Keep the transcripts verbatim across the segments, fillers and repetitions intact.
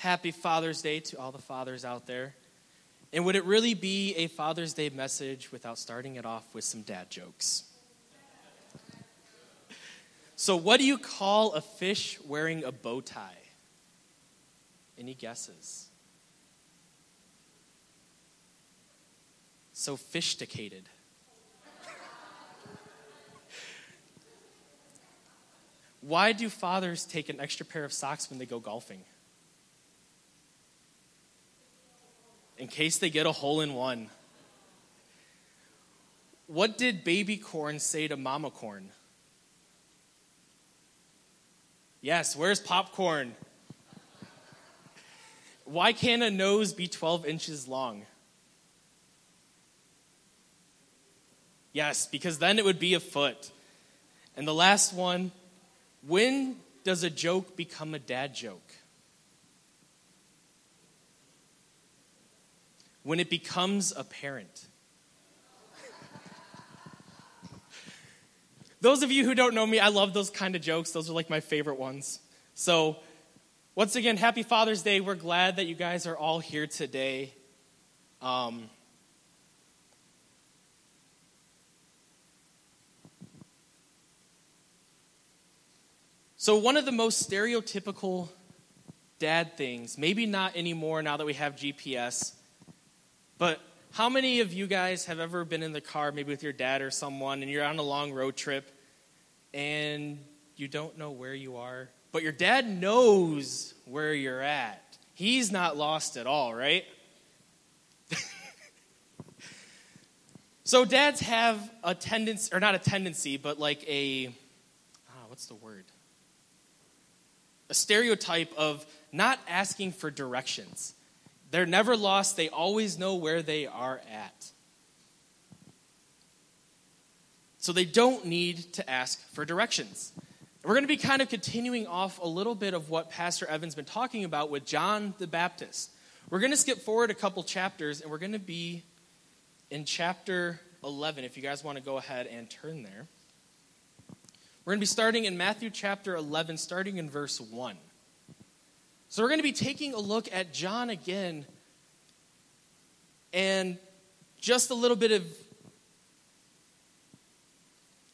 Happy Father's Day to all the fathers out there. And would it really be a Father's Day message without starting it off with some dad jokes? So what do you call a fish wearing a bow tie? Any guesses? Sophisticated. Why do fathers take an extra pair of socks when they go golfing? In case they get a hole in one. What did baby corn say to mama corn? Yes, where's popcorn? Why can't a nose be twelve inches long? Yes, because then it would be a foot. And the last one, when does a joke become a dad joke? When it becomes apparent. Those of you who don't know me, I love those kind of jokes. Those are like my favorite ones. So, once again, happy Father's Day. We're glad that you guys are all here today. Um, so one of the most stereotypical dad things, maybe not anymore now that we have G P S, but how many of you guys have ever been in the car, maybe with your dad or someone, and you're on a long road trip, and you don't know where you are, but your dad knows where you're at? He's not lost at all, right? So dads have a tendency, or not a tendency, but like a, ah, what's the word? A stereotype of not asking for directions. They're never lost. They always know where they are at. So they don't need to ask for directions. We're going to be kind of continuing off a little bit of what Pastor Evan's been talking about with John the Baptist. We're going to skip forward a couple chapters, and we're going to be in chapter eleven, if you guys want to go ahead and turn there. We're going to be starting in Matthew chapter eleven, starting in verse one. So we're going to be taking a look at John again, and just a little bit of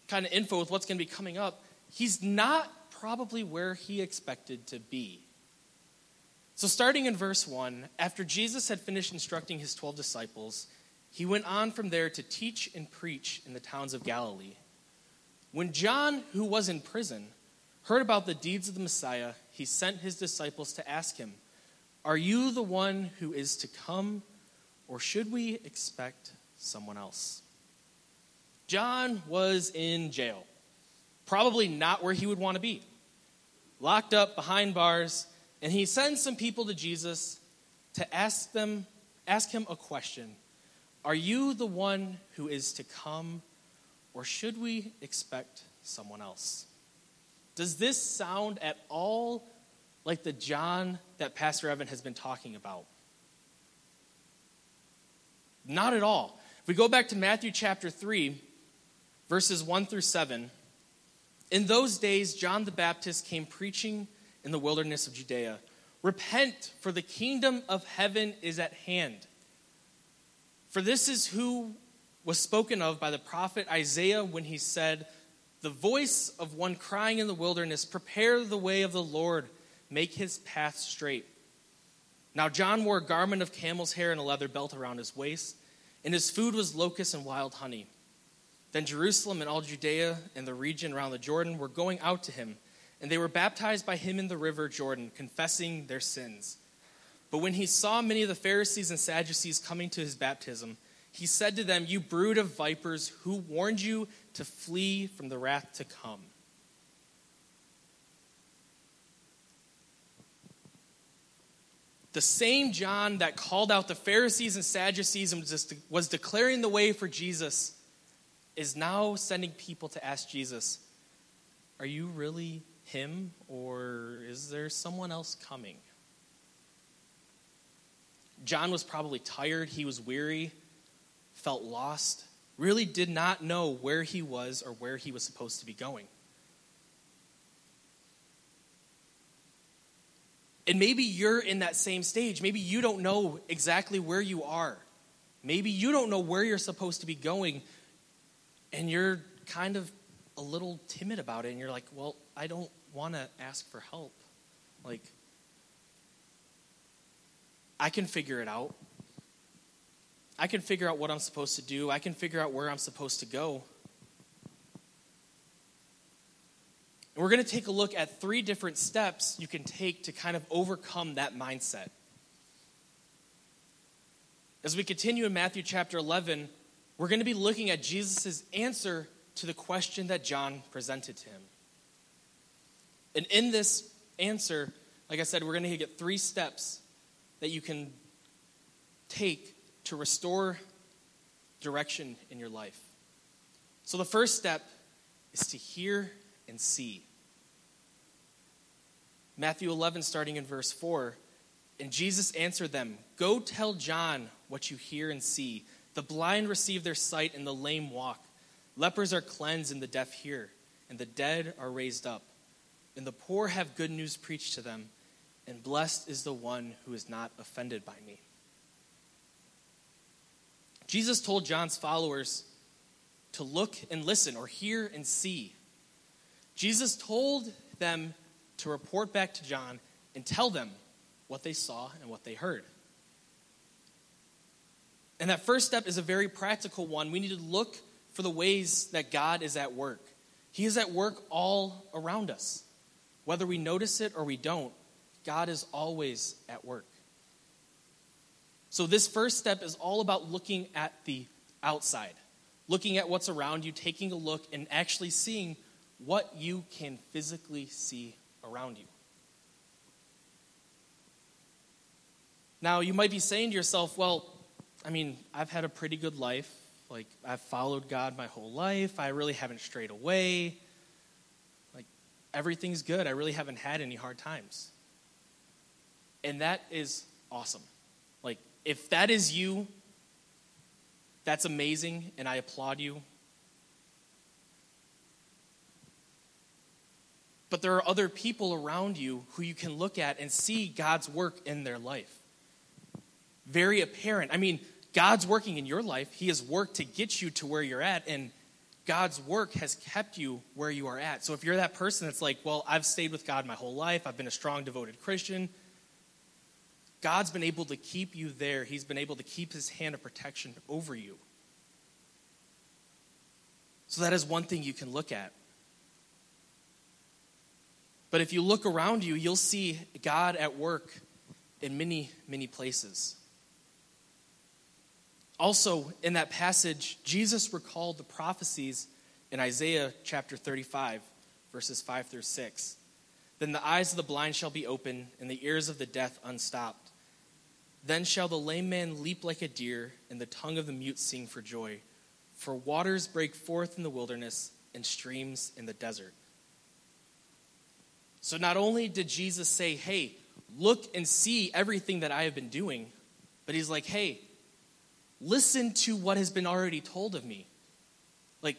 kind of info with what's going to be coming up. He's not probably where he expected to be. So starting in verse one, after Jesus had finished instructing his twelve disciples, he went on from there to teach and preach in the towns of Galilee. When John, who was in prison, heard about the deeds of the Messiah, he sent his disciples to ask him, "Are you the one who is to come, or should we expect someone else?" John was in jail, probably not where he would want to be, locked up behind bars, and he sends some people to Jesus to ask them, ask him a question. "Are you the one who is to come, or should we expect someone else?" Does this sound at all like the John that Pastor Evan has been talking about? Not at all. If we go back to Matthew chapter three, verses one through seven, in those days John the Baptist came preaching in the wilderness of Judea, "Repent, for the kingdom of heaven is at hand. For this is who was spoken of by the prophet Isaiah when he said, 'The voice of one crying in the wilderness, prepare the way of the Lord, make his path straight.' Now John wore a garment of camel's hair and a leather belt around his waist, and his food was locusts and wild honey. Then Jerusalem and all Judea and the region around the Jordan were going out to him, and they were baptized by him in the river Jordan, confessing their sins. But when he saw many of the Pharisees and Sadducees coming to his baptism, he said to them, 'You brood of vipers, who warned you to flee from the wrath to come?'" The same John that called out the Pharisees and Sadducees and was declaring the way for Jesus is now sending people to ask Jesus, "Are you really him, or is there someone else coming?" John was probably tired, he was weary, felt lost, really did not know where he was or where he was supposed to be going. And maybe you're in that same stage. Maybe you don't know exactly where you are. Maybe you don't know where you're supposed to be going, and you're kind of a little timid about it, and you're like, well, I don't want to ask for help. Like, I can figure it out. I can figure out what I'm supposed to do. I can figure out where I'm supposed to go. And we're going to take a look at three different steps you can take to kind of overcome that mindset. As we continue in Matthew chapter eleven, we're going to be looking at Jesus' answer to the question that John presented to him. And in this answer, like I said, we're going to get three steps that you can take to restore direction in your life. So the first step is to hear and see. Matthew eleven, starting in verse four, and Jesus answered them, "Go tell John what you hear and see. The blind receive their sight and the lame walk. Lepers are cleansed and the deaf hear, and the dead are raised up. And the poor have good news preached to them, and blessed is the one who is not offended by me." Jesus told John's followers to look and listen, or hear and see. Jesus told them to report back to John and tell them what they saw and what they heard. And that first step is a very practical one. We need to look for the ways that God is at work. He is at work all around us. Whether we notice it or we don't, God is always at work. So this first step is all about looking at the outside, looking at what's around you, taking a look, and actually seeing what you can physically see around you. Now, you might be saying to yourself, well, I mean, I've had a pretty good life. Like, I've followed God my whole life. I really haven't strayed away. Like, everything's good. I really haven't had any hard times. And that is awesome. Like, if that is you, that's amazing, and I applaud you. But there are other people around you who you can look at and see God's work in their life. Very apparent. I mean, God's working in your life. He has worked to get you to where you're at, and God's work has kept you where you are at. So if you're that person that's like, well, I've stayed with God my whole life. I've been a strong, devoted Christian. God's been able to keep you there. He's been able to keep his hand of protection over you. So that is one thing you can look at. But if you look around you, you'll see God at work in many, many places. Also, in that passage, Jesus recalled the prophecies in Isaiah chapter thirty-five, verses five through six. Then the eyes of the blind shall be opened, and the ears of the deaf unstopped. Then shall the lame man leap like a deer, and the tongue of the mute sing for joy. For waters break forth in the wilderness, and streams in the desert. So not only did Jesus say, hey, look and see everything that I have been doing, but he's like, hey, listen to what has been already told of me. Like,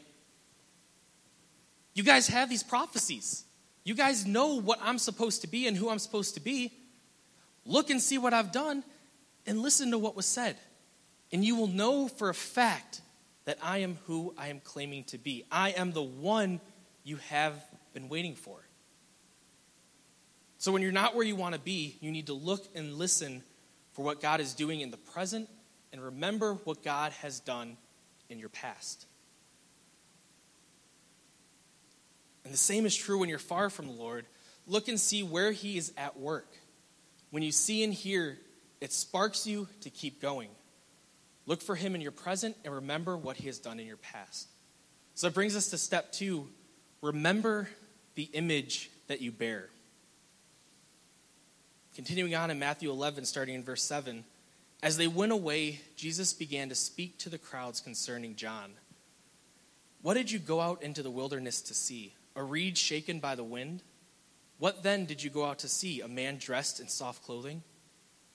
you guys have these prophecies. You guys know what I'm supposed to be and who I'm supposed to be. Look and see what I've done and listen to what was said. And you will know for a fact that I am who I am claiming to be. I am the one you have been waiting for. So when you're not where you want to be, you need to look and listen for what God is doing in the present and remember what God has done in your past. And the same is true when you're far from the Lord. Look and see where he is at work. When you see and hear, it sparks you to keep going. Look for him in your present and remember what he has done in your past. So that brings us to step two. Remember the image that you bear. Continuing on in Matthew eleven, starting in verse seven. As they went away, Jesus began to speak to the crowds concerning John. What did you go out into the wilderness to see? A reed shaken by the wind? What then did you go out to see? A man dressed in soft clothing?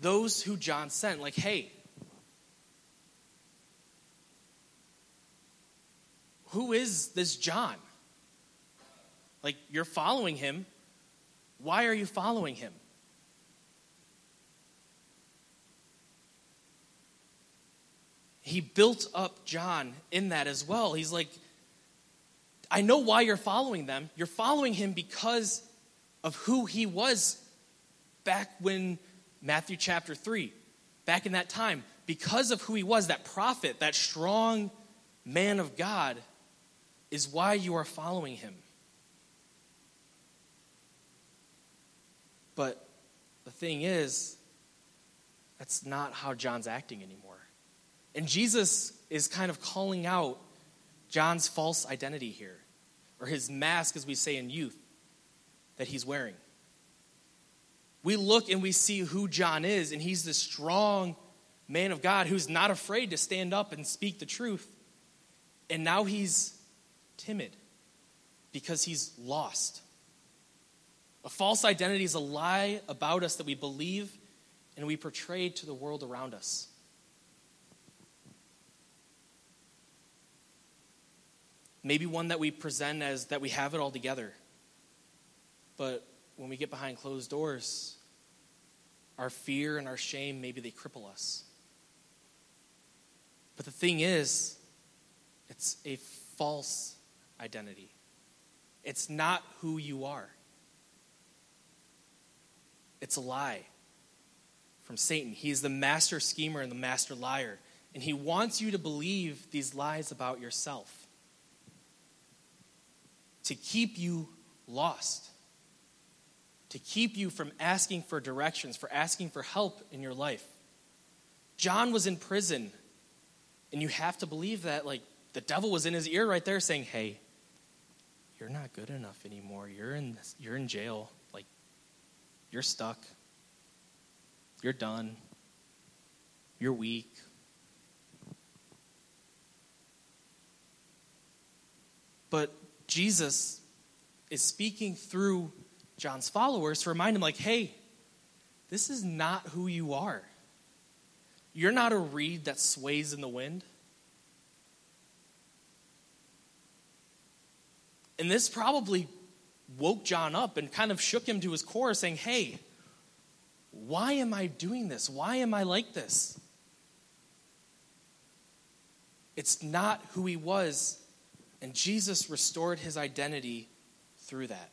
those who John sent. Like, hey, who is this John? Like, you're following him. Why are you following him? He built up John in that as well. He's like, I know why you're following them. You're following him because of who he was back when Matthew chapter three, back in that time. Because of who he was, that prophet, that strong man of God, is why you are following him. But the thing is, that's not how John's acting anymore. And Jesus is kind of calling out John's false identity here, or his mask, as we say in youth, that he's wearing. We look and we see who John is, and he's this strong man of God who's not afraid to stand up and speak the truth. And now he's timid because he's lost. A false identity is a lie about us that we believe and we portray to the world around us. Maybe one that we present as that we have it all together. But when we get behind closed doors, our fear and our shame, maybe they cripple us. But the thing is, it's a false identity. It's not who you are. It's a lie from Satan. He's the master schemer and the master liar. And he wants you to believe these lies about yourself, to keep you lost, to keep you from asking for directions, for asking for help in your life. John was in prison, and you have to believe that, like, the devil was in his ear right there saying, hey, you're not good enough anymore. You're in this, you're in jail. Like, you're stuck. You're done. You're weak. But Jesus is speaking through John's followers to remind him, like, hey, this is not who you are. You're not a reed that sways in the wind. And this probably woke John up and kind of shook him to his core, saying, hey, why am I doing this? Why am I like this? It's not who he was. And Jesus restored his identity through that.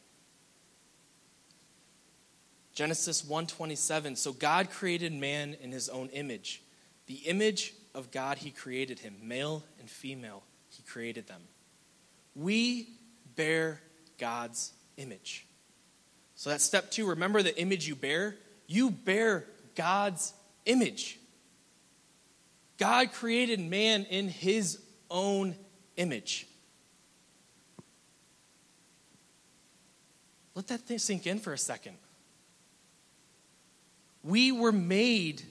Genesis one twenty-seven, so God created man in his own image. The image of God he created him, male and female he created them. We bear God's image. So that's step two. Remember the image you bear? You bear God's image. God created man in his own image. Let that thing sink in for a second. We were made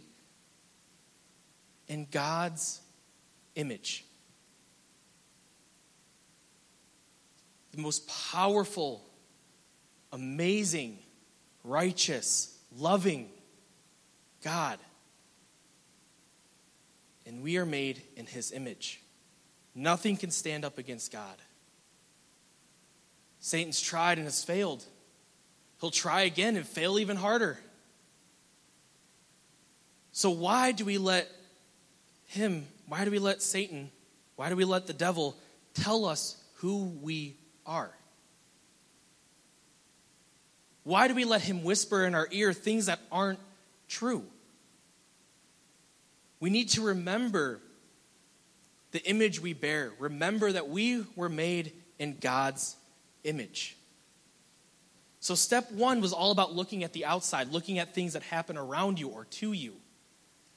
in God's image. The most powerful, amazing, righteous, loving God. And we are made in his image. Nothing can stand up against God. Satan's tried and has failed. He'll try again and fail even harder. So why do we let him, why do we let Satan, why do we let the devil tell us who we are? Why do we let him whisper in our ear things that aren't true? We need to remember the image we bear. Remember that we were made in God's image. So step one was all about looking at the outside, looking at things that happen around you or to you.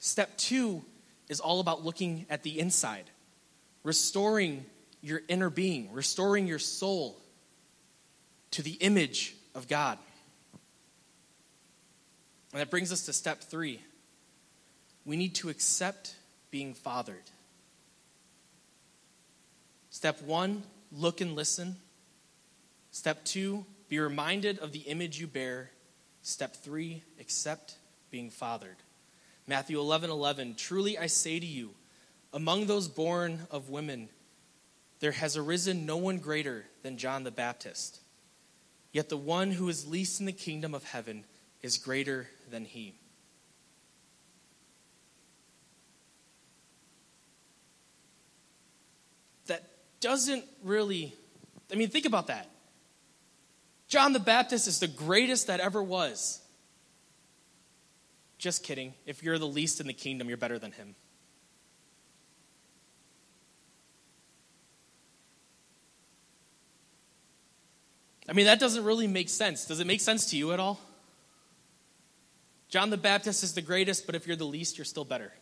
Step two is all about looking at the inside, restoring your inner being, restoring your soul to the image of God. And that brings us to step three. We need to accept being fathered. Step one, look and listen. Step two, be reminded of the image you bear. Step three, accept being fathered. Matthew eleven eleven, truly I say to you, among those born of women, there has arisen no one greater than John the Baptist. Yet the one who is least in the kingdom of heaven is greater than he. That doesn't really, I mean, think about that. John the Baptist is the greatest that ever was. Just kidding. If you're the least in the kingdom, you're better than him. I mean, that doesn't really make sense. Does it make sense to you at all? John the Baptist is the greatest, but if you're the least, you're still better.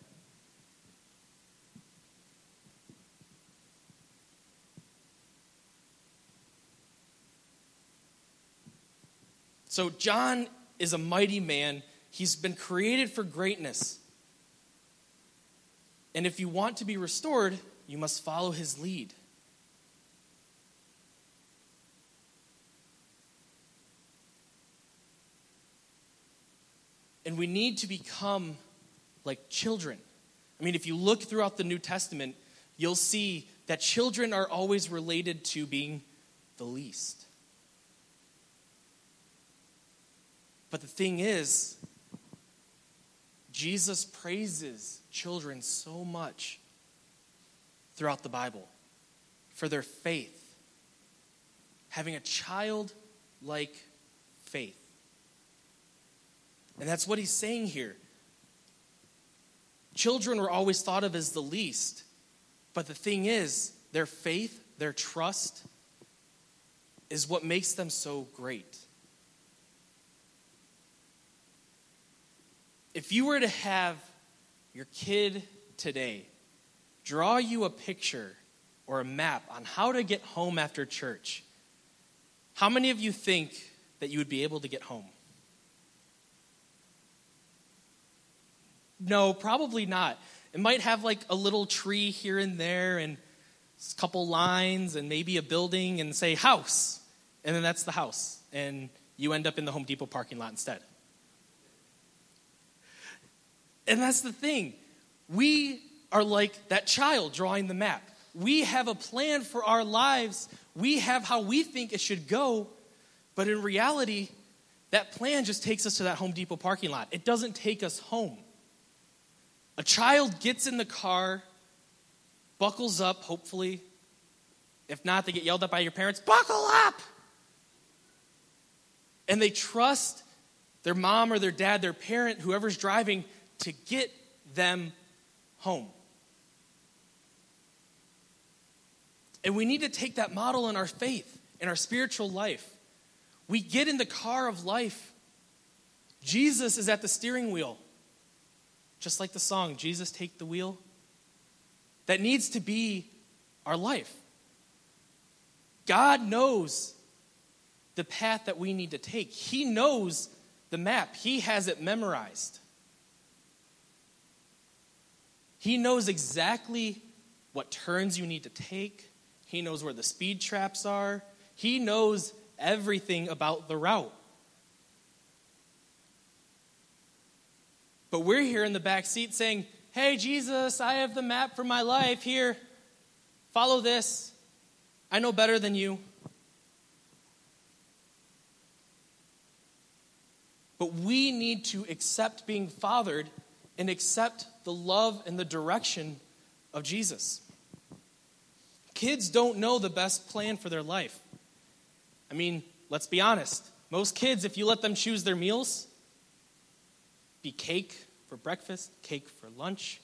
So John is a mighty man. He's been created for greatness. And if you want to be restored, you must follow his lead. And we need to become like children. I mean, if you look throughout the New Testament, you'll see that children are always related to being the least. But the thing is, Jesus praises children so much throughout the Bible for their faith, having a childlike faith. And that's what he's saying here. Children were always thought of as the least, but the thing is, their faith, their trust, is what makes them so great. If you were to have your kid today draw you a picture or a map on how to get home after church, how many of you think that you would be able to get home? No, probably not. It might have like a little tree here and there and a couple lines and maybe a building and say house. And then that's the house. And you end up in the Home Depot parking lot instead. And that's the thing. We are like that child drawing the map. We have a plan for our lives. We have how we think it should go. But in reality, that plan just takes us to that Home Depot parking lot. It doesn't take us home. A child gets in the car, buckles up, hopefully. If not, they get yelled at by your parents, buckle up! And they trust their mom or their dad, their parent, whoever's driving, to get them home. And we need to take that model in our faith, in our spiritual life. We get in the car of life. Jesus is at the steering wheel. Just like the song, Jesus Take the Wheel. That needs to be our life. God knows the path that we need to take. He knows the map. He has it memorized. He knows exactly what turns you need to take. He knows where the speed traps are. He knows everything about the route. But we're here in the back seat saying, hey, Jesus, I have the map for my life. Here, follow this. I know better than you. But we need to accept being fathered and accept the love and the direction of Jesus. Kids don't know the best plan for their life. I mean, let's be honest. Most kids, if you let them choose their meals, be cake for breakfast, cake for lunch,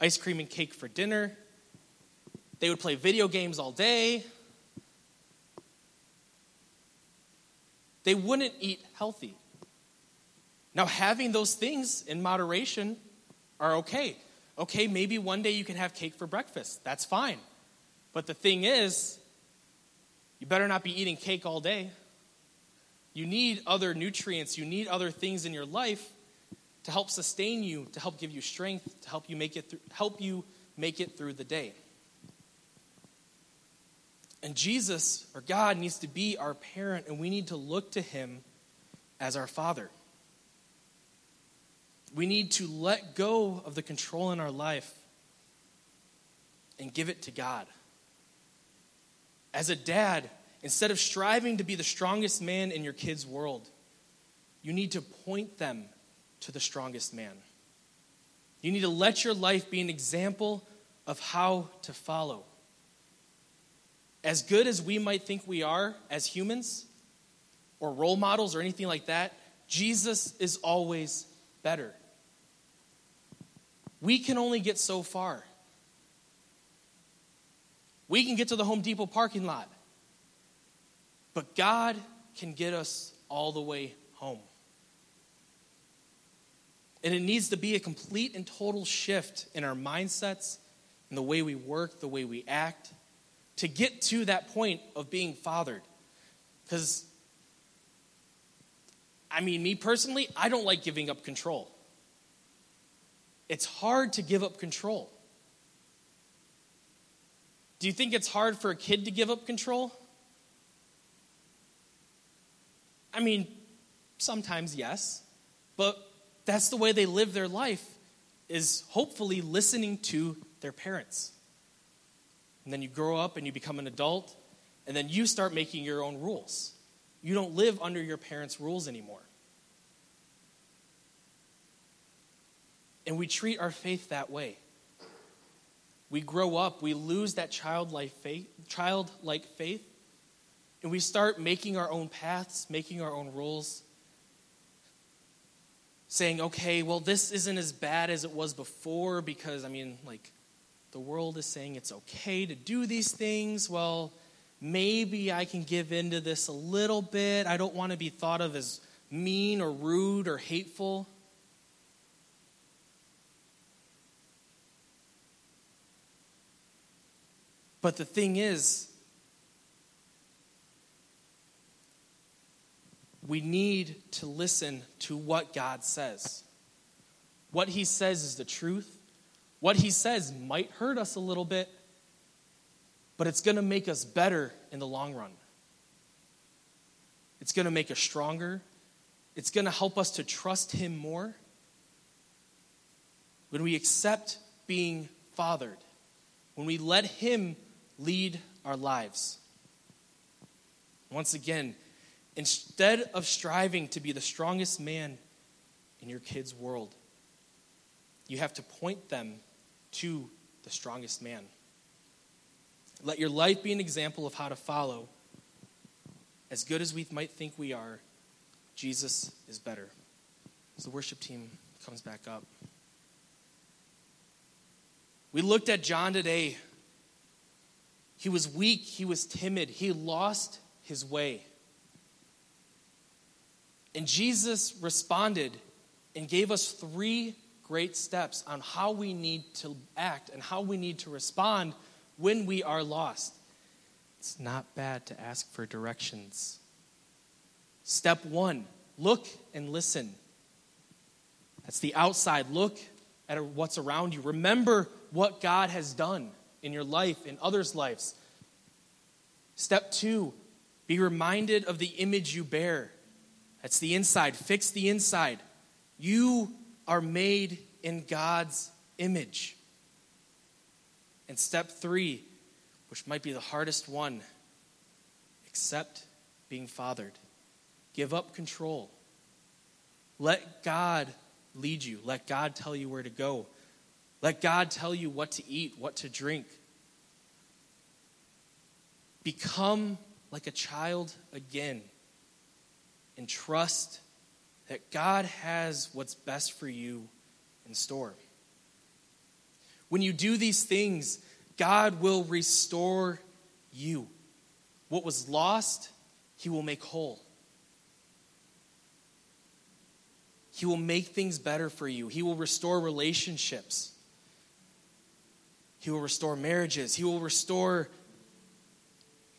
ice cream and cake for dinner. They would play video games all day. They wouldn't eat healthy. Now, having those things in moderation are okay. Okay, maybe one day you can have cake for breakfast. That's fine. But the thing is, you better not be eating cake all day. You need other nutrients. You need other things in your life to help sustain you, to help give you strength, to help you make it through, help you make it through the day. And Jesus, or God, needs to be our parent, and we need to look to him as our Father. We need to let go of the control in our life and give it to God. As a dad, instead of striving to be the strongest man in your kid's world, you need to point them to the strongest man. You need to let your life be an example of how to follow. As good as we might think we are as humans, or role models or anything like that, Jesus is always better. We can only get so far. We can get to the Home Depot parking lot, but God can get us all the way home. And it needs to be a complete and total shift in our mindsets, in the way we work, the way we act, to get to that point of being fathered. Because, I mean, me personally, I don't like giving up control. It's hard to give up control. Do you think it's hard for a kid to give up control? I mean, sometimes yes, but that's the way they live their life, is hopefully listening to their parents. And then you grow up and you become an adult, and then you start making your own rules. You don't live under your parents' rules anymore. And we treat our faith that way. We grow up, we lose that childlike faith, childlike faith, and we start making our own paths, making our own rules, saying, okay, well, this isn't as bad as it was before because, I mean, like, the world is saying it's okay to do these things. Well, maybe I can give into this a little bit. I don't want to be thought of as mean or rude or hateful. But the thing is, we need to listen to what God says. What he says is the truth. What he says might hurt us a little bit, but it's going to make us better in the long run. It's going to make us stronger. It's going to help us to trust him more. When we accept being fathered, when we let him lead our lives. Once again, instead of striving to be the strongest man in your kid's world, you have to point them to the strongest man. Let your life be an example of how to follow. As good as we might think we are, Jesus is better. As the worship team comes back up. We looked at John today. He was weak. He was timid. He lost his way. And Jesus responded and gave us three great steps on how we need to act and how we need to respond when we are lost. It's not bad to ask for directions. Step one, look and listen. That's the outside. Look at what's around you. Remember what God has done in your life, in others' lives. Step two, be reminded of the image you bear. That's the inside. Fix the inside. You are made in God's image. And step three, which might be the hardest one, accept being fathered. Give up control. Let God lead you. Let God tell you where to go. Let God tell you what to eat, what to drink. Become like a child again. And trust that God has what's best for you in store. When you do these things, God will restore you. What was lost, he will make whole. He will make things better for you. He will restore relationships. He will restore marriages. He will restore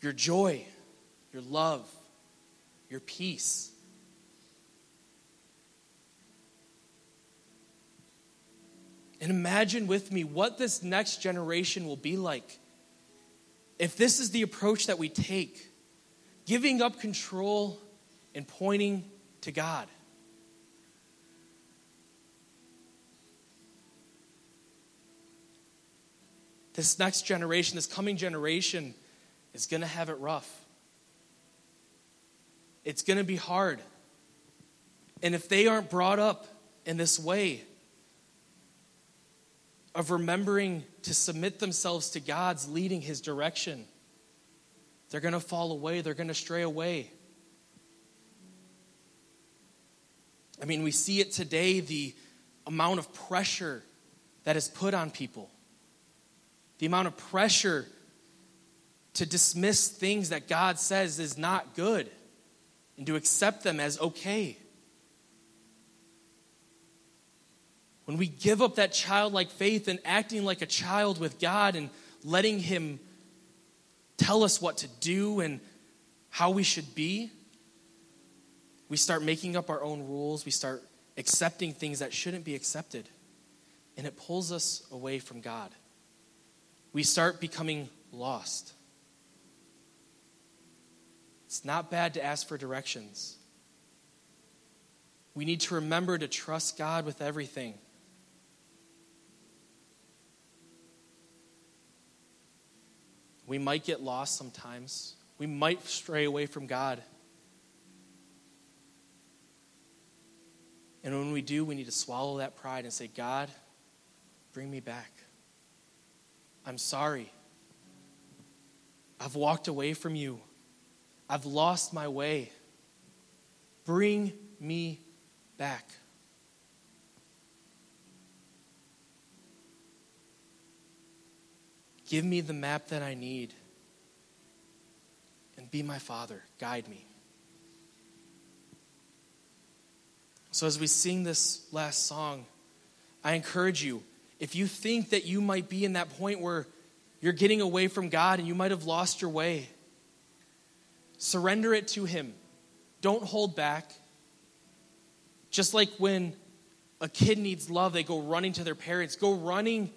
your joy, your love, your peace. And imagine with me what this next generation will be like if this is the approach that we take, giving up control and pointing to God. This next generation, this coming generation, is going to have it rough. It's going to be hard. And if they aren't brought up in this way of remembering to submit themselves to God's leading, his direction, they're going to fall away. They're going to stray away. I mean, we see it today, the amount of pressure that is put on people. The amount of pressure to dismiss things that God says is not good and to accept them as okay. When we give up that childlike faith and acting like a child with God and letting him tell us what to do and how we should be, we start making up our own rules. We start accepting things that shouldn't be accepted. And it pulls us away from God. We start becoming lost. It's not bad to ask for directions. We need to remember to trust God with everything. We might get lost sometimes. We might stray away from God. And when we do, we need to swallow that pride and say, God, bring me back. I'm sorry. I've walked away from you. I've lost my way. Bring me back. Give me the map that I need and be my Father. Guide me. So as we sing this last song, I encourage you, if you think that you might be in that point where you're getting away from God and you might have lost your way, surrender it to him. Don't hold back. Just like when a kid needs love, they go running to their parents. Go running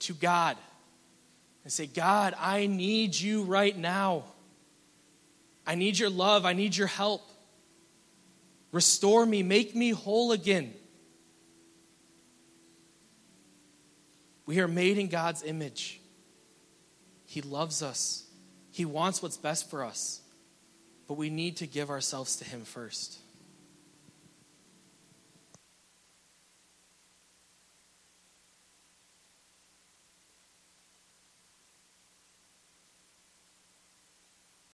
to God and say, God, I need you right now. I need your love. I need your help. Restore me. Make me whole again. We are made in God's image. He loves us. He wants what's best for us. But we need to give ourselves to him first.